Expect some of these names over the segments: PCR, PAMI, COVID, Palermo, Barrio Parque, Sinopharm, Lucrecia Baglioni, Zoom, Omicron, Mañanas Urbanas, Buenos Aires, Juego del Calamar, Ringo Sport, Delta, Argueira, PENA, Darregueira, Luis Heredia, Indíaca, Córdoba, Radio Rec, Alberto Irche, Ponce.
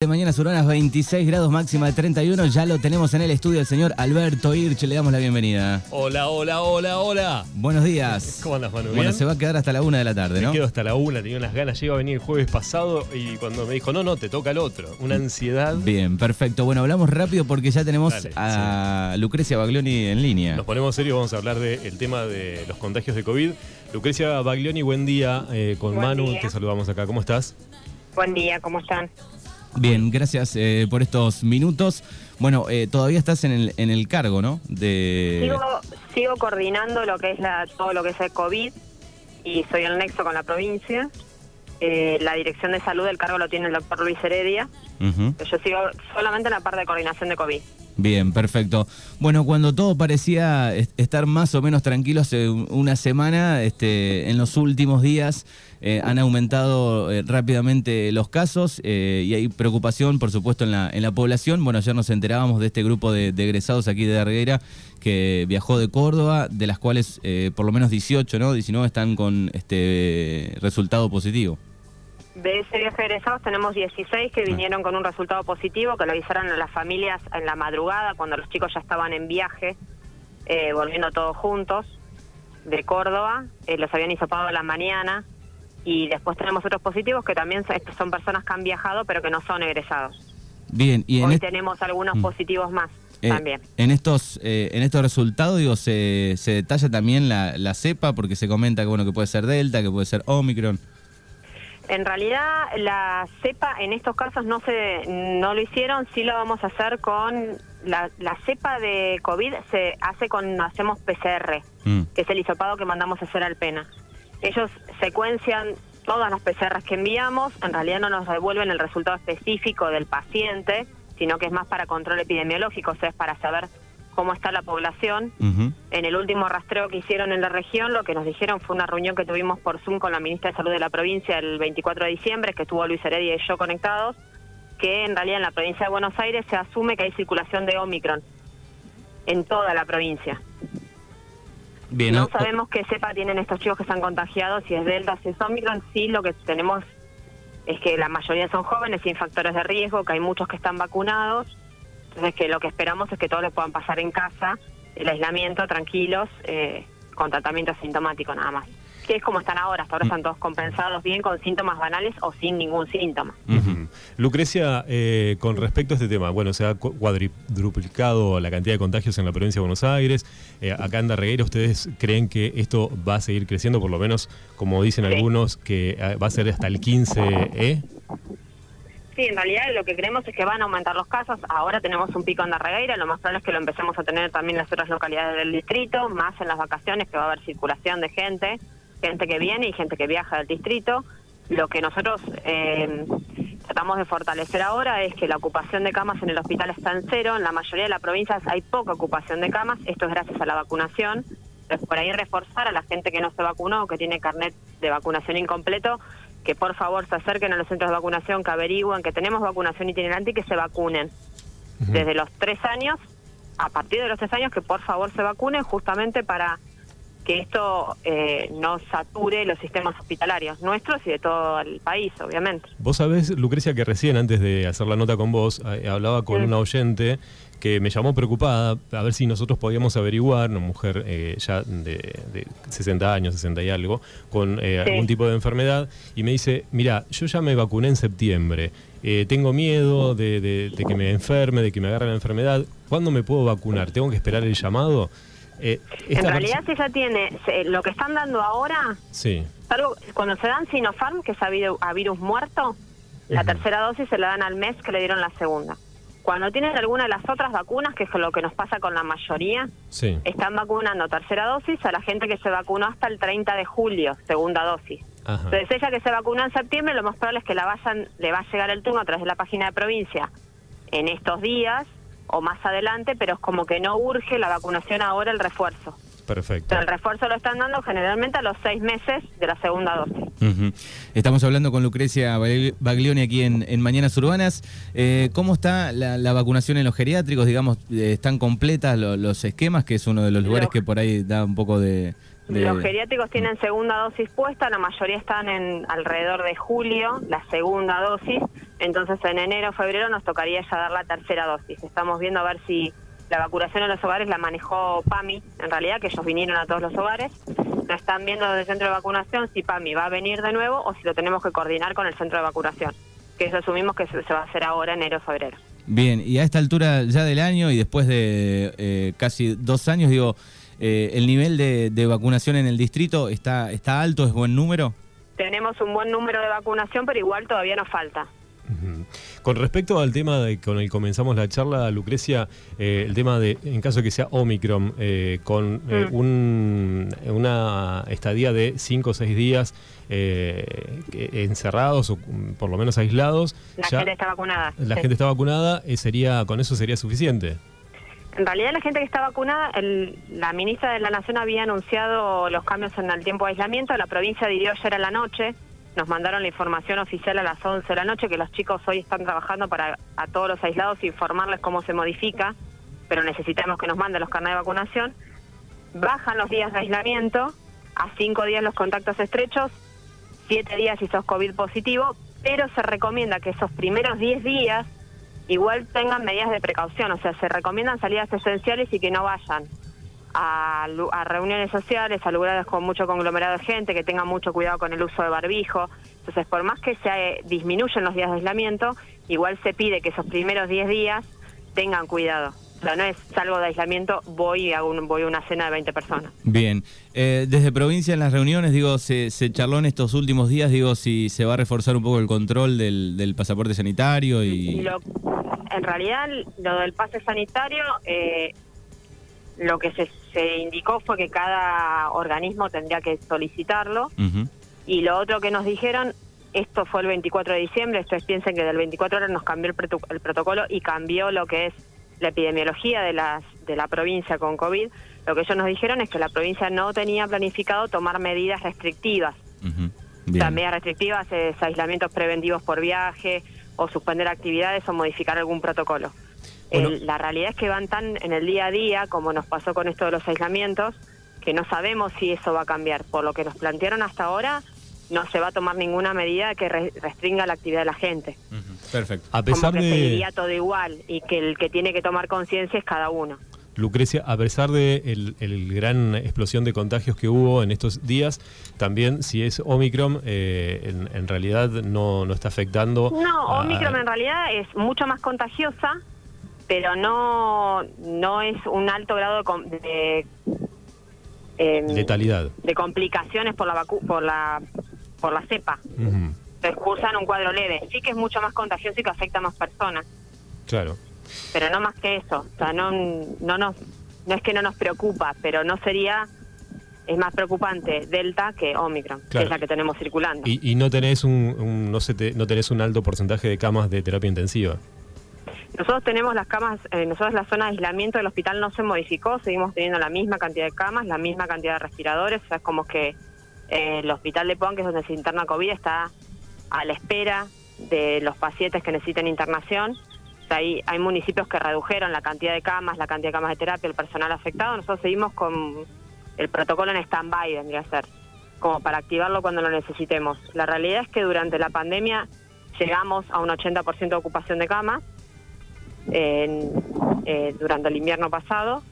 De Mañanas Urbanas, 26 grados, máxima 31. Ya lo tenemos en el estudio el señor Alberto Irche. Le damos la bienvenida. Hola, hola, hola, hola. Buenos días. ¿Cómo andas, Manu? ¿Bien? Bueno, se va a quedar hasta la 1 de la tarde, ¿no? Me quedo hasta la 1, tenía unas ganas. Llego a venir el jueves pasado y cuando me dijo, no, te toca el otro. Una ansiedad. Bien, perfecto. Bueno, hablamos rápido porque ya tenemos a Lucrecia Baglioni en línea. Nos ponemos serios, vamos a hablar del tema de los contagios de COVID. Lucrecia Baglioni, buen día. Con Manu, te saludamos acá. ¿Cómo estás? Buen día, ¿cómo están? Bien, gracias por estos minutos. Bueno, todavía estás en el cargo, ¿no? Sigo coordinando lo que es todo lo que es el COVID y soy el nexo con la provincia. La dirección de salud del cargo lo tiene el doctor Luis Heredia. Uh-huh. Yo sigo solamente en la parte de coordinación de COVID. Bien, perfecto. Bueno, cuando todo parecía estar más o menos tranquilo hace una semana, en los últimos días han aumentado rápidamente los casos y hay preocupación, por supuesto, en la población. Bueno, ayer nos enterábamos de este grupo de egresados aquí de Argueira que viajó de Córdoba, de las cuales por lo menos 18, ¿no? 19 están con resultado positivo. De ese viaje de egresados tenemos 16 que vinieron con un resultado positivo, que lo avisaron a las familias en la madrugada, cuando los chicos ya estaban en viaje, volviendo todos juntos de Córdoba. Los habían hisopado a la mañana. Y después tenemos otros positivos que también son personas que han viajado, pero que no son egresados. Bien. Y hoy tenemos algunos positivos más también. En estos resultados, digo, se detalla también la cepa, porque se comenta que, bueno, que puede ser Delta, que puede ser Omicron. En realidad, la cepa en estos casos no lo hicieron. Sí lo vamos a hacer con la cepa de COVID. Se hace hacemos PCR, que es el hisopado que mandamos a hacer al PENA. Ellos secuencian todas las PCRs que enviamos. En realidad no nos devuelven el resultado específico del paciente, sino que es más para control epidemiológico, o sea, es para saber cómo está la población. Uh-huh. En el último rastreo que hicieron en la región, lo que nos dijeron fue una reunión que tuvimos por Zoom con la ministra de Salud de la provincia el 24 de diciembre, que estuvo Luis Heredia y yo conectados, que en realidad en la provincia de Buenos Aires se asume que hay circulación de Omicron en toda la provincia. Bien, no sabemos qué cepa tienen estos chicos que están contagiados, si es Delta, si es Omicron. Sí, lo que tenemos es que la mayoría son jóvenes sin factores de riesgo, que hay muchos que están vacunados. Entonces, que lo que esperamos es que todos lo puedan pasar en casa, el aislamiento, tranquilos, con tratamiento asintomático nada más. Que es como están ahora, hasta ahora están todos compensados bien, con síntomas banales o sin ningún síntoma. Uh-huh. Lucrecia, con respecto a este tema, bueno, se ha cuadruplicado la cantidad de contagios en la provincia de Buenos Aires, acá en Darregueira, ¿ustedes creen que esto va a seguir creciendo? Por lo menos, como dicen algunos, que va a ser hasta el 15E. Sí, en realidad lo que creemos es que van a aumentar los casos. Ahora tenemos un pico en Darregueira, lo más probable es que lo empecemos a tener también en las otras localidades del distrito, más en las vacaciones, que va a haber circulación de gente que viene y gente que viaja del distrito. Lo que nosotros tratamos de fortalecer ahora es que la ocupación de camas en el hospital está en cero. En la mayoría de las provincias hay poca ocupación de camas, esto es gracias a la vacunación. Entonces, por ahí reforzar a la gente que no se vacunó o que tiene carnet de vacunación incompleto, que por favor se acerquen a los centros de vacunación, que averigüen que tenemos vacunación itinerante y que se vacunen. Uh-huh. Desde los 3 años, a partir de los 3 años, que por favor se vacunen, justamente para que esto no sature los sistemas hospitalarios nuestros y de todo el país, obviamente. Vos sabés, Lucrecia, que recién, antes de hacer la nota con vos, hablaba con una oyente que me llamó preocupada, a ver si nosotros podíamos averiguar, una mujer ya de 60 años, 60 y algo, con algún tipo de enfermedad, y me dice, mira, yo ya me vacuné en septiembre, tengo miedo de que me enferme, de que me agarre la enfermedad, ¿cuándo me puedo vacunar? ¿Tengo que esperar el llamado? En realidad si ella tiene, lo que están dando ahora, salvo cuando se dan Sinopharm, que es a virus muerto, la tercera dosis se la dan al mes que le dieron la segunda. Cuando tienen alguna de las otras vacunas, que es lo que nos pasa con la mayoría, están vacunando tercera dosis a la gente que se vacunó hasta el 30 de julio, segunda dosis. Ajá. Entonces ella que se vacunó en septiembre, lo más probable es que le va a llegar el turno a través de la página de provincia en estos días o más adelante, pero es como que no urge la vacunación ahora, el refuerzo. Perfecto. Pero el refuerzo lo están dando generalmente a los 6 meses de la segunda dosis. Uh-huh. Estamos hablando con Lucrecia Baglioni aquí en Mañanas Urbanas. ¿Cómo está la vacunación en los geriátricos? Digamos, ¿están completas los esquemas? Que es uno de los lugares que por ahí da un poco de Los geriátricos tienen segunda dosis puesta, la mayoría están en alrededor de julio, la segunda dosis, entonces en enero, febrero nos tocaría ya dar la tercera dosis. Estamos viendo a ver si la vacunación en los hogares la manejó PAMI, en realidad, que ellos vinieron a todos los hogares. Nos están viendo desde el centro de vacunación si PAMI va a venir de nuevo o si lo tenemos que coordinar con el centro de vacunación, que eso asumimos que se va a hacer ahora, enero, febrero. Bien, y a esta altura ya del año y después de casi 2 años, digo, ¿el nivel de vacunación en el distrito está alto? ¿Es buen número? Tenemos un buen número de vacunación, pero igual todavía nos falta. Uh-huh. Con respecto al tema con el que comenzamos la charla, Lucrecia, el tema de, en caso que sea Omicron, con una estadía de 5 o 6 días encerrados o por lo menos aislados. La gente está vacunada. La gente está vacunada, con eso sería suficiente. En realidad la gente que está vacunada, la ministra de la Nación había anunciado los cambios en el tiempo de aislamiento, la provincia dividió ayer a la noche, nos mandaron la información oficial a las 11 de la noche, que los chicos hoy están trabajando para a todos los aislados informarles cómo se modifica, pero necesitamos que nos manden los carnets de vacunación. Bajan los días de aislamiento, a 5 días los contactos estrechos, 7 días si sos COVID positivo, pero se recomienda que esos primeros 10 días igual tengan medidas de precaución, o sea, se recomiendan salidas esenciales y que no vayan a reuniones sociales, a lugares con mucho conglomerado de gente, que tengan mucho cuidado con el uso de barbijo. Entonces, por más que se disminuyen los días de aislamiento, igual se pide que esos primeros 10 días tengan cuidado. O sea, no es salgo de aislamiento, voy a una cena de 20 personas. Bien. Desde provincia en las reuniones, se charló en estos últimos días, si se va a reforzar un poco el control del pasaporte sanitario. En realidad, lo del pase sanitario, lo que se indicó fue que cada organismo tendría que solicitarlo. Uh-huh. Y lo otro que nos dijeron, esto fue el 24 de diciembre, ustedes piensen que del 24 horas nos cambió el protocolo y cambió lo que es la epidemiología de la provincia con COVID. Lo que ellos nos dijeron es que la provincia no tenía planificado tomar medidas restrictivas. Uh-huh. Las medidas restrictivas es aislamientos preventivos por viaje, o suspender actividades o modificar algún protocolo. Bueno. La realidad es que van tan en el día a día, como nos pasó con esto de los aislamientos, que no sabemos si eso va a cambiar. Por lo que nos plantearon hasta ahora, no se va a tomar ninguna medida que restringa la actividad de la gente. Uh-huh. Perfecto. A pesar de que seguiría todo igual y que el que tiene que tomar conciencia es cada uno. Lucrecia, a pesar de el gran explosión de contagios que hubo en estos días, también si es Omicron, en realidad no está afectando. No, Omicron en realidad es mucho más contagiosa, pero no es un alto grado de letalidad, de complicaciones por la cepa. Uh-huh. Se cursan un cuadro leve. Sí que es mucho más contagioso y que afecta a más personas. Claro. Pero no más que eso, o sea, no es que no nos preocupa, pero no sería, es más preocupante Delta que Omicron, claro, que es la que tenemos circulando. Y no tenés no tenés un alto porcentaje de camas de terapia intensiva. Nosotros tenemos las camas, la zona de aislamiento del hospital no se modificó, seguimos teniendo la misma cantidad de camas, la misma cantidad de respiradores, o sea, es como que el hospital de Ponce, que es donde se interna COVID, está a la espera de los pacientes que necesiten internación. Ahí hay municipios que redujeron la cantidad de camas, de terapia, el personal afectado. Nosotros seguimos con el protocolo en stand-by, vendría a ser, como para activarlo cuando lo necesitemos. La realidad es que durante la pandemia llegamos a un 80% de ocupación de camas durante el invierno pasado.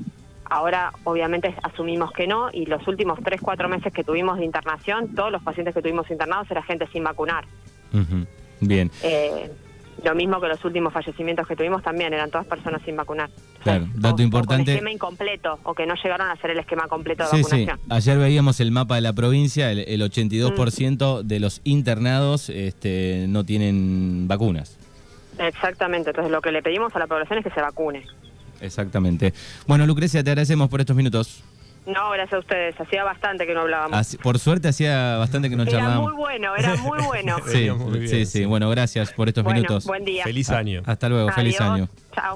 Ahora, obviamente, asumimos que no, y los últimos 3-4 meses que tuvimos de internación, todos los pacientes que tuvimos internados era gente sin vacunar. Uh-huh. Bien. Lo mismo que los últimos fallecimientos que tuvimos también, eran todas personas sin vacunar. Claro, dato importante. Con esquema incompleto, o que no llegaron a hacer el esquema completo de vacunación. Sí. Ayer veíamos el mapa de la provincia, el 82% de los internados no tienen vacunas. Exactamente, entonces lo que le pedimos a la población es que se vacune. Exactamente. Bueno, Lucrecia, te agradecemos por estos minutos. No, gracias a ustedes. Hacía bastante que no hablábamos. Por suerte hacía bastante que no charlábamos. Era muy bueno. Sí, bueno, gracias por estos minutos. Buen día. Feliz año. Hasta luego. Adiós. Feliz año. Chao.